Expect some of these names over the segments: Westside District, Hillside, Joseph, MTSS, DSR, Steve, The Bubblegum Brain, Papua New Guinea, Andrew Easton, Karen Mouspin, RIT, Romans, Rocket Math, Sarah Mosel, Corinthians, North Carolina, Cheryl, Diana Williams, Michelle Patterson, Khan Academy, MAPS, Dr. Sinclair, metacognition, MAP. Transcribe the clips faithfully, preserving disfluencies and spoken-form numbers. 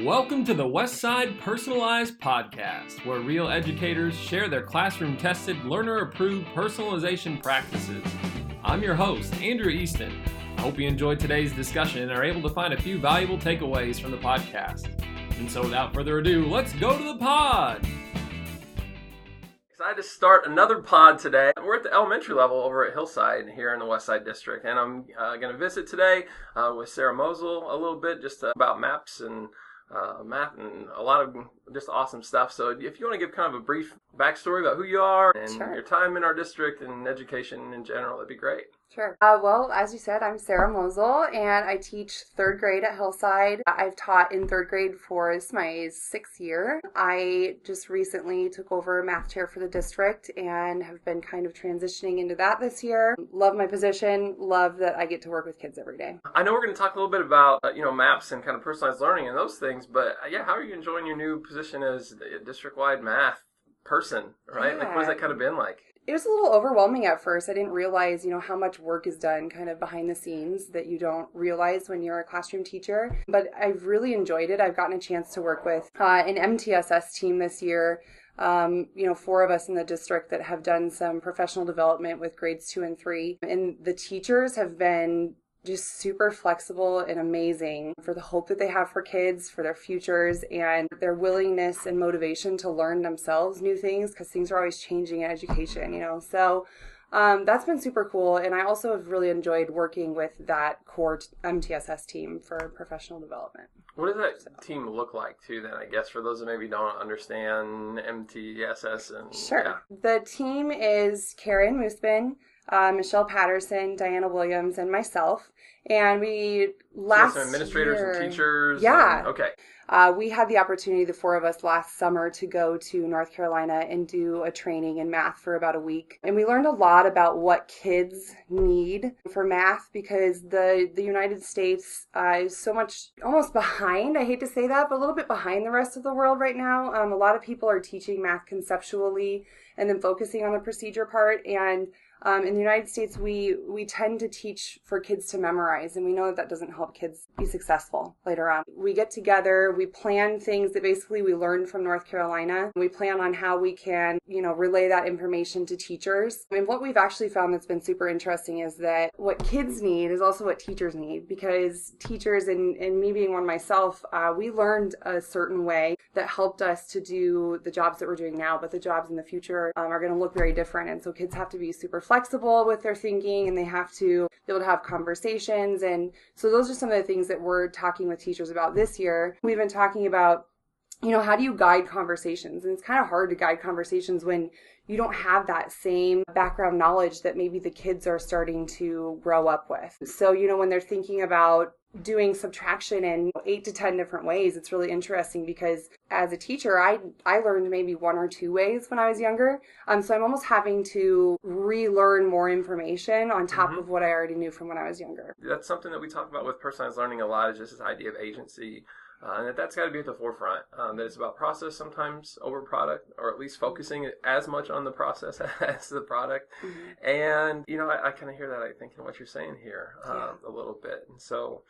Welcome to the Westside Personalized Podcast, where real educators share their classroom-tested, learner-approved personalization practices. I'm your host, Andrew Easton. I hope you enjoyed today's discussion and are able to find a few valuable takeaways from the podcast. And so without further ado, let's go to the pod! Excited to start another pod today. We're at the elementary level over at Hillside here in the Westside District, and I'm uh, going to visit today uh, with Sarah Mosel a little bit just uh, about maps and uh, math and a lot of just awesome stuff. So if you want to give kind of a brief backstory about who you are and sure. your time in our district and education in general, that'd be great. Sure. Uh, well, as you said, I'm Sarah Mosel, and I teach third grade at Hillside. I've taught in third grade for this my sixth year. I just recently took over math chair for the district and have been kind of transitioning into that this year. Love my position. Love that I get to work with kids every day. I know we're going to talk a little bit about uh, you know maps and kind of personalized learning and those things, but uh, yeah, how are you enjoying your new position as a district-wide math person? Right? Yeah. Like, what's that kind of been like? It was a little overwhelming at first. I didn't realize, you know, how much work is done kind of behind the scenes that you don't realize when you're a classroom teacher. But I've really enjoyed it. I've gotten a chance to work with uh, an M T S S team this year. Um, you know, four of us in the district that have done some professional development with grades two and three. And the teachers have been just super flexible and amazing for the hope that they have for kids, for their futures, and their willingness and motivation to learn themselves new things, because things are always changing in education, you know. So um, that's been super cool. And I also have really enjoyed working with that core M T S S team for professional development. What does that so. team look like, too, then, I guess, for those that maybe don't understand M T S S? And Sure. Yeah. The team is Karen Mouspin, Uh, Michelle Patterson, Diana Williams, and myself. And we last so some administrators year, and teachers. Yeah. And, okay. Uh, we had the opportunity, the four of us, last summer to go to North Carolina and do a training in math for about a week. And we learned a lot about what kids need for math, because the, the United States uh, is so much almost behind. I hate to say that, but a little bit behind the rest of the world right now. Um, a lot of people are teaching math conceptually and then focusing on the procedure part. And Um, in the United States, we, we tend to teach for kids to memorize, and we know that that doesn't help kids be successful later on. We get together, we plan things that basically we learned from North Carolina. We plan on how we can, you know, relay that information to teachers. And what we've actually found that's been super interesting is that what kids need is also what teachers need, because teachers, and, and me being one myself, uh, we learned a certain way that helped us to do the jobs that we're doing now, but the jobs in the future um, are going to look very different. And so kids have to be super flexible. flexible with their thinking, and they have to be able to have conversations. And so those are some of the things that we're talking with teachers about this year. We've been talking about, you know, how do you guide conversations? And it's kind of hard to guide conversations when you don't have that same background knowledge that maybe the kids are starting to grow up with. So, you know, when they're thinking about doing subtraction in eight to ten different ways, it's really interesting, because as a teacher, I I learned maybe one or two ways when I was younger. Um, so I'm almost having to relearn more information on top mm-hmm. of what I already knew from when I was younger. That's something that we talk about with personalized learning a lot, is just this idea of agency. Uh, and that that's got to be at the forefront, um, that it's about process sometimes over product, or at least focusing as much on the process as the product. Mm-hmm. And, you know, I, I kind of hear that, I think, in what you're saying here um, yeah. a little bit. And so,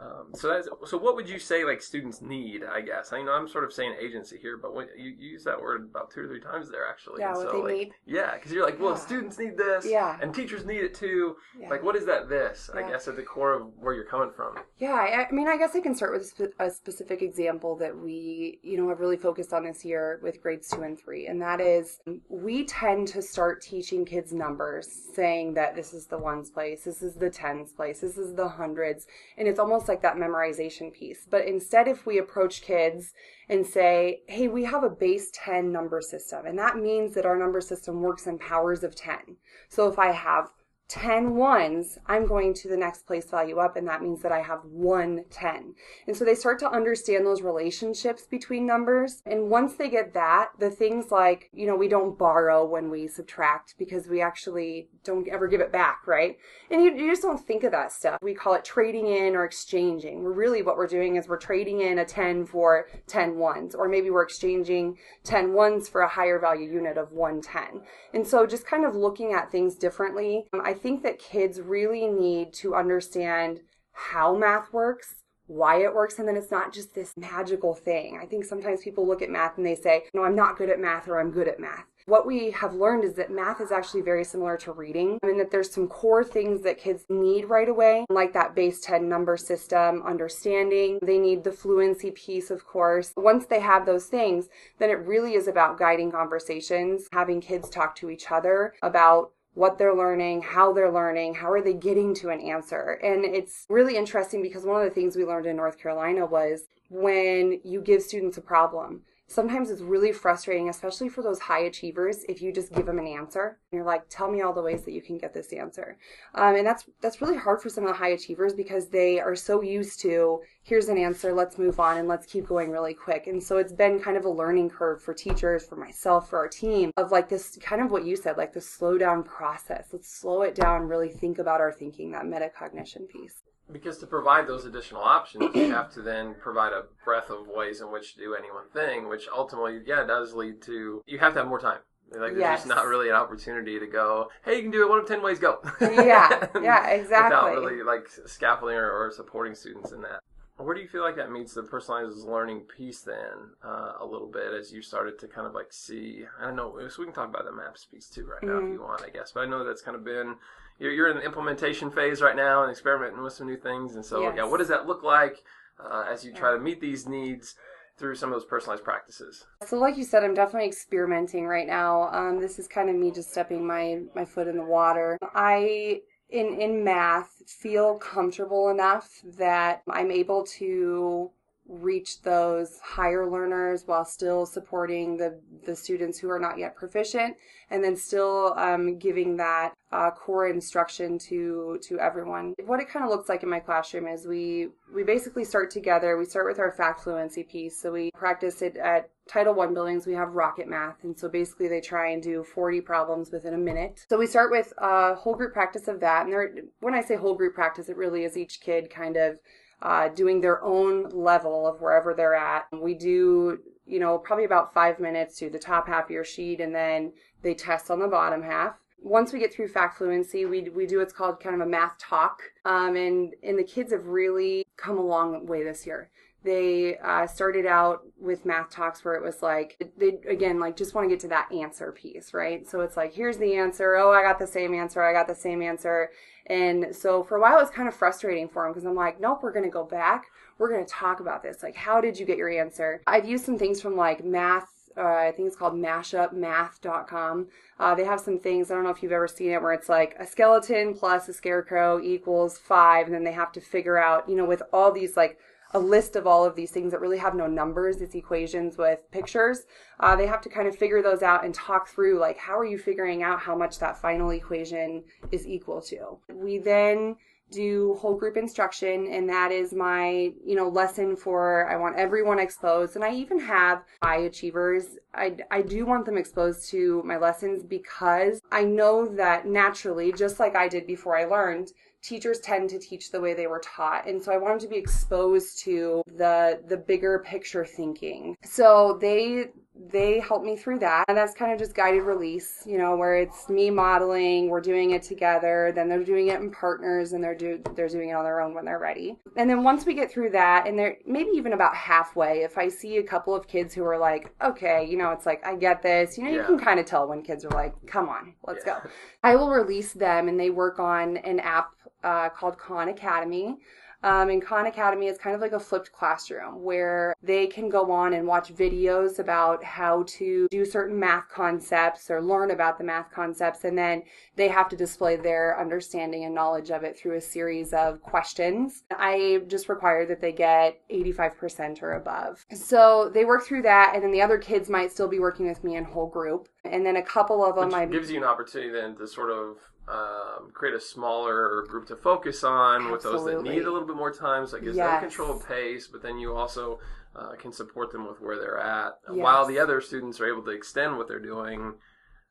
um, so that's, so what would you say, like, students need, I guess? I know I'm sort of saying agency here, but when, you, you use that word about two or three times there, actually. Yeah, and what so, they like, need. Yeah, because you're like, well, yeah. students need this, yeah. and teachers need it, too. Yeah. Like, what is that this, yeah. I guess, at the core of where you're coming from? Yeah, I, I mean, I guess I can start with a spe- a specific example that we, you know, have really focused on this year with grades two and three, and that is we tend to start teaching kids numbers, saying that this is the ones place, this is the tens place, this is the hundreds, and it's almost like that memorization piece. But instead, if we approach kids and say, hey, we have a base ten number system, and that means that our number system works in powers of ten. So if I have ten ones, I'm going to the next place value up, and that means that I have one ten. And so they start to understand those relationships between numbers. And once they get that, the things like, you know, we don't borrow when we subtract, because we actually don't ever give it back, right? And you, you just don't think of that stuff. We call it trading in or exchanging. We're really, what we're doing is we're trading in a ten for ten ones, or maybe we're exchanging ten ones for a higher value unit of one ten. And so just kind of looking at things differently. I I think that kids really need to understand how math works, why it works, and then it's not just this magical thing. I think sometimes people look at math and they say, no, I'm not good at math, or I'm good at math. What we have learned is that math is actually very similar to reading, and that there's some core things that kids need right away, like that base ten number system, understanding. They need the fluency piece, of course. Once they have those things, then it really is about guiding conversations, having kids talk to each other about what they're learning, how they're learning, how are they getting to an answer. And it's really interesting because one of the things we learned in North Carolina was when you give students a problem, sometimes it's really frustrating, especially for those high achievers, if you just give them an answer. And you're like, tell me all the ways that you can get this answer. Um, and that's that's really hard for some of the high achievers because they are so used to, here's an answer, let's move on, and let's keep going really quick. And so it's been kind of a learning curve for teachers, for myself, for our team, of like this, kind of what you said, like the slow down process. Let's slow it down, really think about our thinking, that metacognition piece. Because to provide those additional options, you have to then provide a breadth of ways in which to do any one thing, which ultimately, yeah, does lead to, you have to have more time. Like, there's yes. just not really an opportunity to go, hey, you can do it, one of ten ways, go. Yeah, yeah, exactly. Without really, like, scaffolding or, or supporting students in that. Where do you feel like that meets the personalized learning piece then uh, a little bit as you started to kind of like see, I don't know, so we can talk about the MAPS piece too right now mm-hmm. if you want, I guess. But I know that's kind of been, you're, you're in the implementation phase right now and experimenting with some new things. And so, yes. yeah, what does that look like uh, as you try yeah. to meet these needs through some of those personalized practices? So like you said, I'm definitely experimenting right now. Um, this is kind of me just stepping my, my foot in the water. I... In, in math, feel comfortable enough that I'm able to reach those higher learners while still supporting the, the students who are not yet proficient, and then still um, giving that uh, core instruction to, to everyone. What it kind of looks like in my classroom is we, we basically start together. We start with our fact fluency piece, so we practice it at Title one buildings. We have Rocket Math, and so basically they try and do forty problems within a minute. So we start with a uh, whole group practice of that, and there, when I say whole group practice, it really is each kid kind of uh, doing their own level of wherever they're at. We do, you know, probably about five minutes to the top half of your sheet, and then they test on the bottom half. Once we get through fact fluency, we, we do what's called kind of a math talk, um, and, and the kids have really come a long way this year. They uh, started out with math talks where it was like, they, again, like just want to get to that answer piece, right? So it's like, here's the answer. Oh, I got the same answer. I got the same answer. And so for a while, it was kind of frustrating for them because I'm like, nope, we're going to go back. We're going to talk about this. Like, how did you get your answer? I've used some things from like math. Uh, I think it's called mash up math dot com. Uh, they have some things, I don't know if you've ever seen it, where it's like a skeleton plus a scarecrow equals five. And then they have to figure out, you know, with all these like, a list of all of these things that really have no numbers. It's equations with pictures. Uh, they have to kind of figure those out and talk through, like, how are you figuring out how much that final equation is equal to? We then do whole group instruction, and that is my, you know, lesson for, I want everyone exposed. And I even have high achievers. I, I do want them exposed to my lessons because I know that naturally, just like I did before I learned, teachers tend to teach the way they were taught. And so I wanted to be exposed to the the bigger picture thinking. So they they helped me through that. And that's kind of just guided release, you know, where it's me modeling, we're doing it together, then they're doing it in partners, and they're do they're doing it on their own when they're ready. And then once we get through that, and they're maybe even about halfway, if I see a couple of kids who are like, okay, you know, it's like, I get this, you know, yeah. you can kind of tell when kids are like, come on, let's yeah. go. I will release them, and they work on an app uh, called Khan Academy. Um, and Khan Academy is kind of like a flipped classroom where they can go on and watch videos about how to do certain math concepts or learn about the math concepts, and then they have to display their understanding and knowledge of it through a series of questions. I just require that they get eighty-five percent or above. So they work through that, and then the other kids might still be working with me in whole group. And then a couple of them... Which gives you an opportunity then to sort of... Um, create a smaller group to focus on Absolutely. With those that need a little bit more time, so it gives yes. them control of pace, but then you also uh, can support them with where they're at yes. while the other students are able to extend what they're doing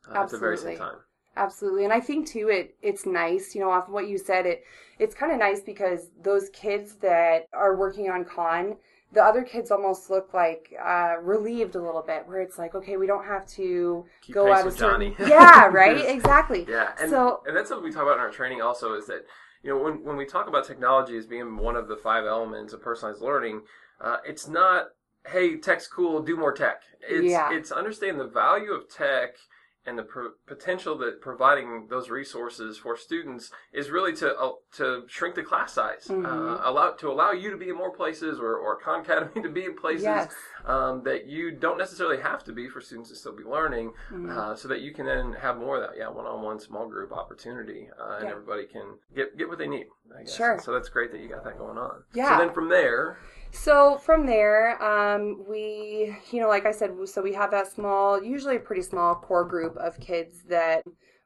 uh, at the very same time. Absolutely. And I think too, it it's nice, you know, off of what you said, it it's kind of nice because those kids that are working on Khan, the other kids almost look like uh, relieved a little bit, where it's like, okay, we don't have to Keep go out of certain... Johnny. Yeah, right, exactly. Yeah, and, so... and that's what we talk about in our training also, is that you know, when, when we talk about technology as being one of the five elements of personalized learning, uh, it's not, hey, tech's cool, do more tech. It's, yeah. it's understand the value of tech and the pro potential that providing those resources for students is really to uh, to shrink the class size, mm-hmm. uh, allow to allow you to be in more places, or, or Khan Academy to be in places yes. um, that you don't necessarily have to be for students to still be learning, mm-hmm. uh, so that you can then have more of that yeah one-on-one small group opportunity, uh, and yeah. everybody can get get what they need, I guess. Sure. And so that's great that you got that going on. Yeah. So then from there. So from there, um, we, you know, like I said, so we have that small, usually a pretty small core group of kids that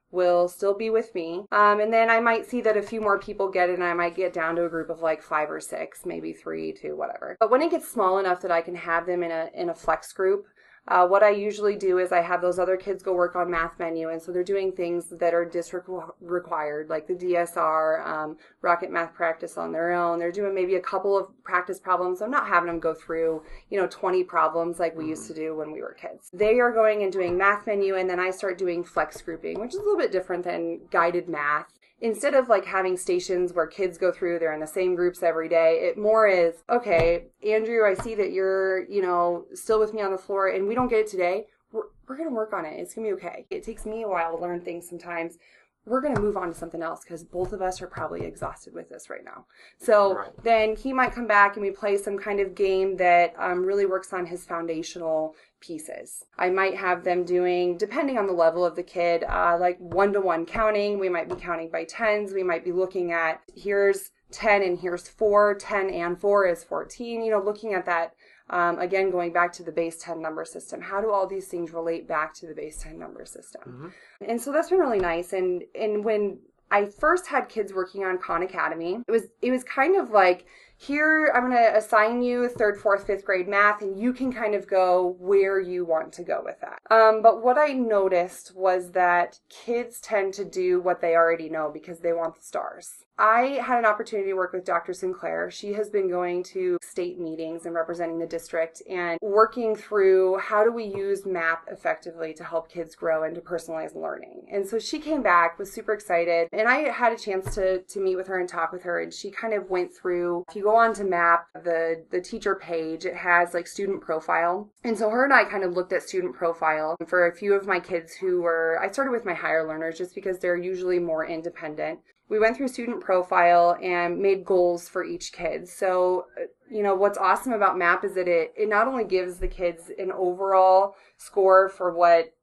will still be with me. Um, and then I might see that a few more people get it, and I might get down to a group of like five or six, maybe three, two, whatever. But when it gets small enough that I can have them in a, in a flex group, Uh, what I usually do is I have those other kids go work on math menu, and so they're doing things that are district required, like the D S R, um, Rocket Math practice on their own. They're doing maybe a couple of practice problems. I'm not having them go through, you know, twenty problems like we used to do when we were kids. They are going and doing math menu, and then I start doing flex grouping, which is a little bit different than guided math. Instead of like having stations where kids go through, they're in the same groups every day, it more is, okay, Andrew, I see that you're, you know, still with me on the floor and we don't get it today. We're, we're going to work on it. It's going to be okay. It takes me a while to learn things sometimes. We're going to move on to something else because both of us are probably exhausted with this right now. So right. then he might come back and we play some kind of game that um, really works on his foundational pieces. I might have them doing, depending on the level of the kid, uh, like one-to-one counting. We might be counting by tens. We might be looking at here's ten and here's four. ten and four is fourteen. You know, looking at that, um, again, going back to the base ten number system. How do all these things relate back to the base ten number system? Mm-hmm. And so that's been really nice. And, and when I first had kids working on Khan Academy, it was, it was kind of like, here, I'm going to assign you third, fourth, fifth grade math, and you can kind of go where you want to go with that. Um, but what I noticed was that kids tend to do what they already know because they want the stars. I had an opportunity to work with Doctor Sinclair. She has been going to state meetings and representing the district and working through how do we use MAP effectively to help kids grow and to personalize learning. And so she came back, was super excited, and I had a chance to, to meet with her and talk with her, and she kind of went through, if you go on to MAP, the, the teacher page, it has like student profile. And so her and I kind of looked at student profile for a few of my kids who were, I started with my higher learners just because they're usually more independent. We went through student profile and made goals for each kid. So, you know, what's awesome about MAP is that it, it not only gives the kids an overall score for what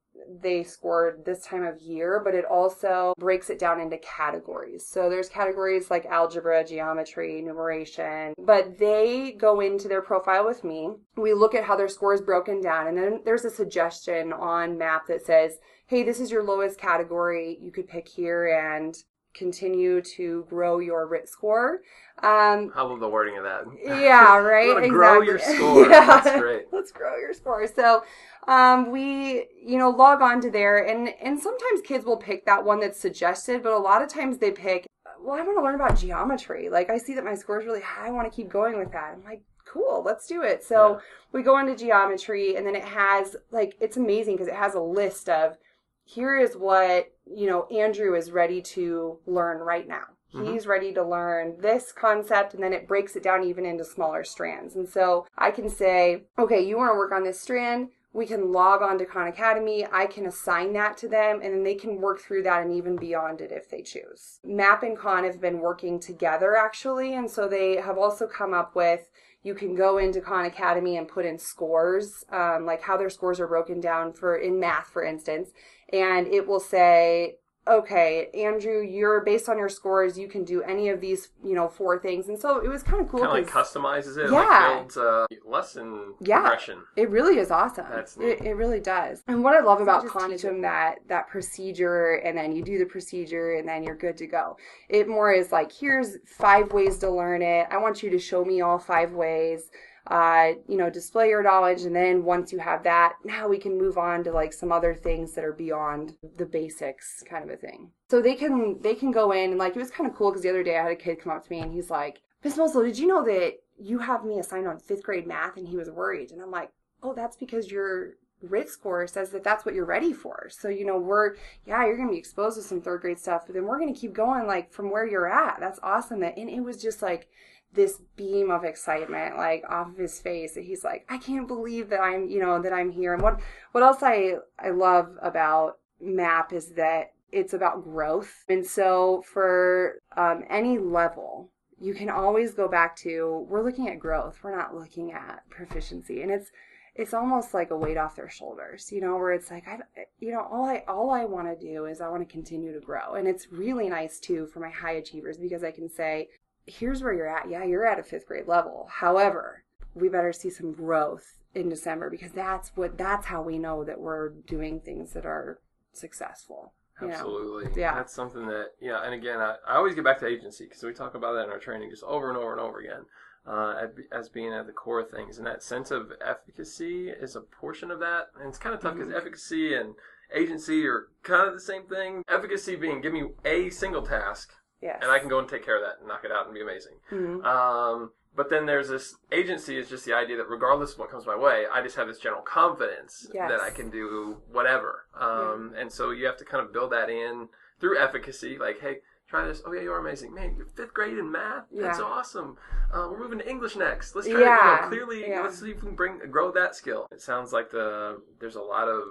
they scored this time of year, but it also breaks it down into categories. So there's categories like algebra, geometry, numeration, but they go into their profile with me. We look at how their score is broken down, and then there's a suggestion on MAP that says, hey, this is your lowest category. You could pick here and continue to grow your R I T score. Um, I love the wording of that. Yeah, right? You want to grow your score. Yeah. That's great. Let's grow your score. So um, we, you know, log on to there, and, and sometimes kids will pick that one that's suggested, but a lot of times they pick, well, I want to learn about geometry. Like, I see that my score is really high. I want to keep going with that. I'm like, cool, let's do it. So yeah. we go into geometry, and then it has, like, it's amazing because it has a list of, here is what, you know, Andrew is ready to learn right now. He's mm-hmm. ready to learn this concept, and then it breaks it down even into smaller strands. And so I can say, okay, you want to work on this strand, we can log on to Khan Academy, I can assign that to them, and then they can work through that and even beyond it if they choose. MAP and Khan have been working together, actually, and so they have also come up with, you can go into Khan Academy and put in scores, um, like how their scores are broken down for in math, for instance, and it will say, okay, Andrew, you're based on your scores, you can do any of these, you know, four things. And so it was kind of cool. Kind of like customizes it, yeah. like builds a lesson yeah. progression. It really is awesome. That's neat. It, it really does. And what I love about Khan is that that procedure, and then you do the procedure, and then you're good to go. It more is like, here's five ways to learn it. I want you to show me all five ways. Uh, you know, display your knowledge, and then once you have that, now we can move on to like some other things that are beyond the basics, kind of a thing. So they can they can go in, and like it was kind of cool because the other day I had a kid come up to me and he's like, Miz Mosel, did you know that you have me assigned on fifth grade math? And he was worried, and I'm like, oh, that's because you're R I T score says that that's what you're ready for. So, you know, we're, yeah, you're going to be exposed to some third grade stuff, but then we're going to keep going, like, from where you're at. That's awesome. That, and it was just, like, this beam of excitement, like, off of his face. And he's like, I can't believe that I'm, you know, that I'm here. And what, what else I, I love about MAP is that it's about growth. And so for um, any level, you can always go back to, we're looking at growth. We're not looking at proficiency. And it's, it's almost like a weight off their shoulders, you know, where it's like, I, you know, all I, all I want to do is I want to continue to grow. And it's really nice too for my high achievers, because I can say, here's where you're at. Yeah, you're at a fifth grade level. However, we better see some growth in December, because that's what, that's how we know that we're doing things that are successful. Absolutely. Yeah. That's something that, yeah. And again, I, I always get back to agency, because we talk about that in our training just over and over and over again. Uh, as being at the core of things, and that sense of efficacy is a portion of that, and it's kind of tough because mm-hmm. efficacy and agency are kind of the same thing. Efficacy being, give me a single task, yes. and I can go and take care of that and knock it out and be amazing. Mm-hmm. Um, but then there's this agency is just the idea that regardless of what comes my way, I just have this general confidence yes. that I can do whatever. Um, yeah. And so you have to kind of build that in through efficacy, like, hey, try this. Oh, yeah, you are amazing. Man, you're fifth grade in math. Yeah. That's awesome. Uh, we're moving to English next. Let's try yeah. it. You know, clearly, yeah. let's see if we can bring, grow that skill. It sounds like the there's a lot of,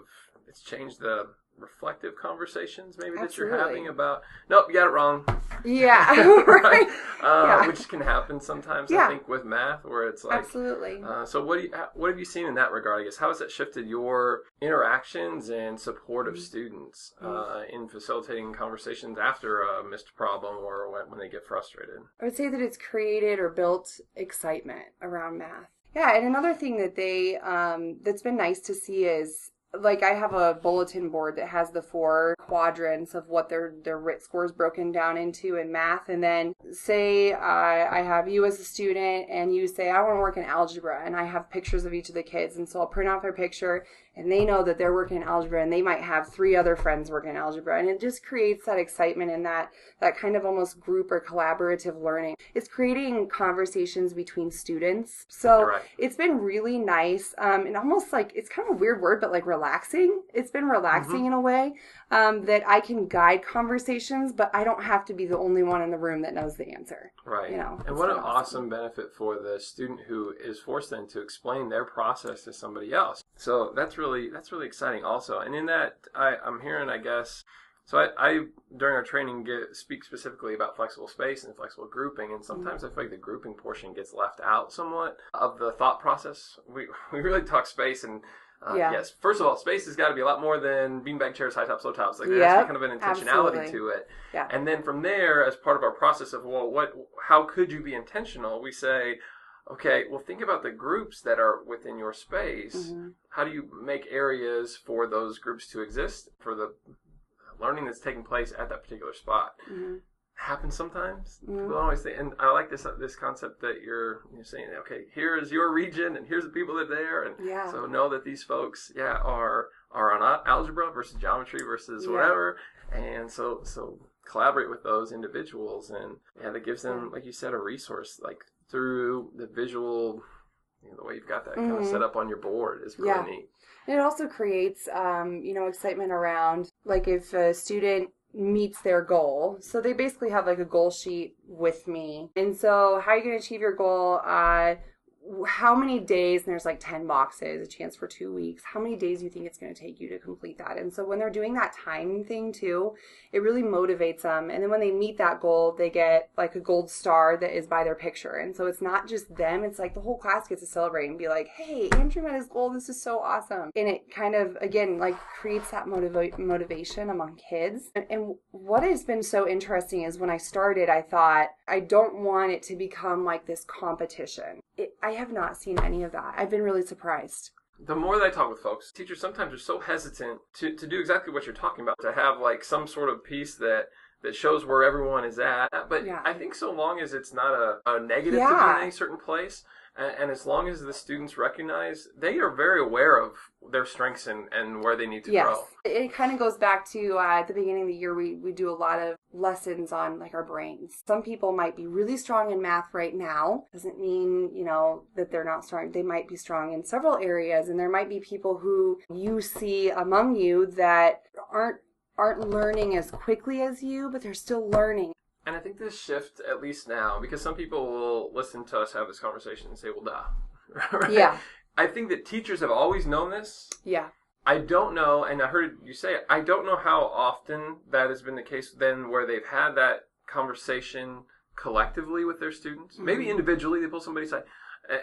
it's changed the reflective conversations maybe Absolutely. That you're having about, nope, you got it wrong. Yeah. right? uh, yeah. Which can happen sometimes, yeah. I think, with math, where it's like. Absolutely. Uh, so what do you, what have you seen in that regard, I guess? How has that shifted your interactions and support of mm-hmm. students uh, in facilitating conversations after a missed problem or when, when they get frustrated? I would say that it's created or built excitement around math. Yeah, and another thing that they, um, that's been nice to see is, like, I have a bulletin board that has the four quadrants of what their, their R I T scores broken down into in math. And then say uh, I have you as a student and you say, I want to work in algebra. And I have pictures of each of the kids. And so I'll print out their picture and they know that they're working in algebra, and they might have three other friends working in algebra. And it just creates that excitement and that, that kind of almost group or collaborative learning. It's creating conversations between students. So right. it's been really nice um, and almost like, it's kind of a weird word, but like relaxing. It's been relaxing mm-hmm. in a way um, that I can guide conversations, but I don't have to be the only one in the room that knows the answer. Right. You know, and what an awesome benefit for the student who is forced then to explain their process to somebody else. So that's really that's really exciting also. And in that, I, I'm hearing, I guess, so I, I during our training get, speak specifically about flexible space and flexible grouping, and sometimes mm-hmm. I feel like the grouping portion gets left out somewhat of the thought process. We, we really talk space and Uh, yeah. Yes. First of all, space has got to be a lot more than beanbag chairs, high tops, low tops. Like there yep. has to be kind of an intentionality Absolutely. To it. Yeah. And then from there, as part of our process of well, what, how could you be intentional? We say, okay, well, think about the groups that are within your space. Mm-hmm. How do you make areas for those groups to exist for the learning that's taking place at that particular spot? Mm-hmm. Happens sometimes. Mm-hmm. People always think, and I like this this concept that you're you're saying, okay, here is your region, and here's the people that are there, and yeah. so know that these folks, yeah, are are on algebra versus geometry versus yeah. whatever, and so so collaborate with those individuals, and yeah, that gives them, like you said, a resource, like through the visual, you know, the way you've got that mm-hmm. kind of set up on your board is really yeah. neat. And it also creates, um, you know, excitement around, like if a student meets their goal. So they basically have like a goal sheet with me. And so how are you going to achieve your goal? Uh, how many days? And there's like ten boxes, a chance for two weeks. How many days do you think it's going to take you to complete that? And so when they're doing that time thing too, it really motivates them. And then when they meet that goal, they get like a gold star that is by their picture. And so it's not just them. It's like the whole class gets to celebrate and be like, hey, Andrew met his goal. This is so awesome. And it kind of, again, like creates that motiva- motivation among kids. And, and what has been so interesting is when I started, I thought, I don't want it to become like this competition. It, I have not seen any of that. I've been really surprised. The more that I talk with folks, teachers sometimes are so hesitant to, to do exactly what you're talking about, to have like some sort of piece that, that shows where everyone is at. But yeah. I think so long as it's not a, a negative yeah. to be in any certain place, And, and as long as the students recognize, they are very aware of their strengths and, and where they need to yes. grow. It kind of goes back to uh, at the beginning of the year, we, we do a lot of lessons on like our brains. Some people might be really strong in math right now. Doesn't mean, you know, that they're not strong. They might be strong in several areas, and there might be people who you see among you that aren't aren't learning as quickly as you, but they're still learning. And I think this shift, at least now, because some people will listen to us have this conversation and say, well, duh. Right? Yeah. I think that teachers have always known this. Yeah. I don't know, and I heard you say it, I don't know how often that has been the case then where they've had that conversation collectively with their students. Mm-hmm. Maybe individually, they pull somebody aside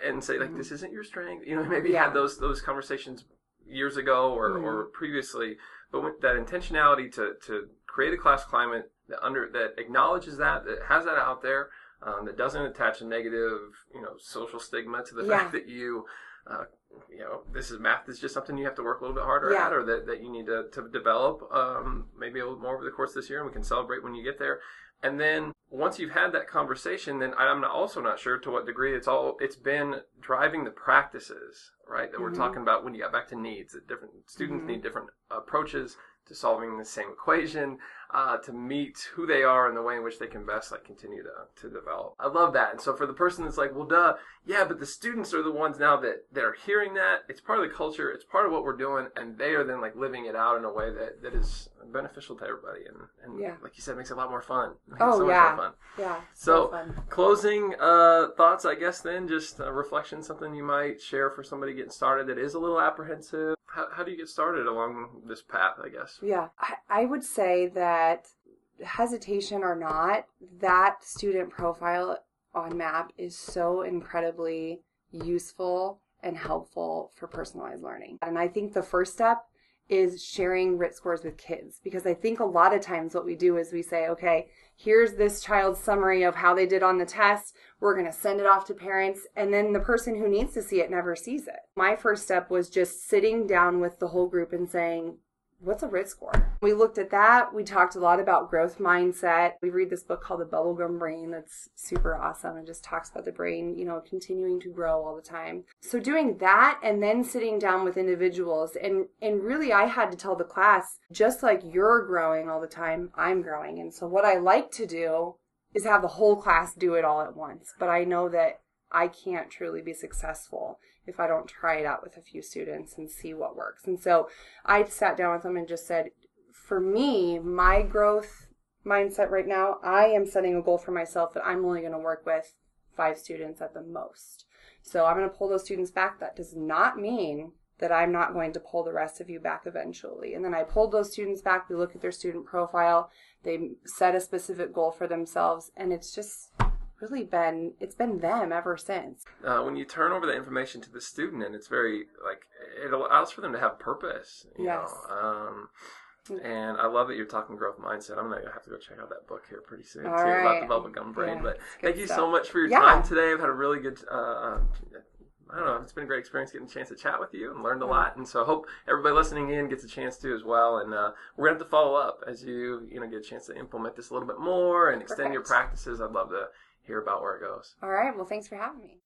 and say, like, mm-hmm. this isn't your strength. You know, maybe yeah. had those those conversations years ago or, mm-hmm. or previously. But with that intentionality to, to create a class climate that under that acknowledges that, that has that out there, um, that doesn't attach a negative, you know, social stigma to the yeah. fact that you, uh, you know, this is math is just something you have to work a little bit harder yeah. at, or that, that you need to, to develop um, maybe a little more over the course this year, and we can celebrate when you get there. And then once you've had that conversation, then I'm also not sure to what degree it's all it's been driving the practices, right, that mm-hmm. we're talking about when you got back to needs, that different students mm-hmm. need different approaches to solving the same equation, uh, to meet who they are and the way in which they can best like continue to, to develop. I love that. And so for the person that's like, well, duh, yeah, but the students are the ones now that, that are hearing that. It's part of the culture. It's part of what we're doing. And they are then like living it out in a way that, that is beneficial to everybody. And, and yeah. like you said, makes it a lot more fun. Oh, so yeah. Much more fun. Yeah. So fun. Closing uh, thoughts, I guess, then just a reflection, something you might share for somebody getting started that is a little apprehensive. How, how do you get started along this path, I guess? Yeah, I, I would say that hesitation or not, that student profile on MAP is so incredibly useful and helpful for personalized learning. And I think the first step is sharing R I T scores with kids, because I think a lot of times what we do is we say, okay, here's this child's summary of how they did on the test, we're going to send it off to parents, and then the person who needs to see it never sees it. My first step was just sitting down with the whole group and saying, what's a R I T score? We looked at that. We talked a lot about growth mindset. We read this book called The Bubblegum Brain that's super awesome and just talks about the brain, you know, continuing to grow all the time. So doing that and then sitting down with individuals. And, and really, I had to tell the class, just like you're growing all the time, I'm growing. And so what I like to do is have the whole class do it all at once. But I know that I can't truly be successful if I don't try it out with a few students and see what works. And so I sat down with them and just said, for me, my growth mindset right now, I am setting a goal for myself that I'm only going to work with five students at the most. So I'm going to pull those students back. That does not mean that I'm not going to pull the rest of you back eventually. And then I pulled those students back. We look at their student profile. They set a specific goal for themselves. And it's just really been, it's been them ever since. Uh, when you turn over the information to the student, and it's very, like, it allows for them to have purpose, you yes. know. Um, and I love that you're talking growth mindset. I'm going to have to go check out that book here pretty soon, All too, right. about the bubblegum brain. Yeah, but thank you stuff. so much for your yeah. time today. I've had a really good, uh, I don't know, it's been a great experience getting a chance to chat with you and learned a yeah. lot. And so I hope everybody listening in gets a chance to as well. And uh, we're going to have to follow up as you, you know, get a chance to implement this a little bit more and extend Perfect. your practices. I'd love to hear about where it goes. All right. Well, thanks for having me.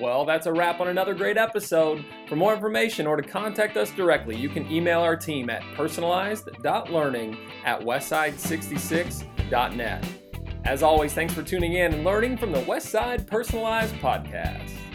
Well, that's a wrap on another great episode. For more information or to contact us directly, you can email our team at personalized dot learning at westside sixty-six dot net. As always, thanks for tuning in and learning from the Westside Personalized Podcast.